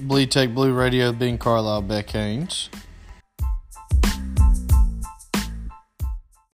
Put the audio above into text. Bleed Tech Blue Radio, Ben Carlisle, Beck Haynes.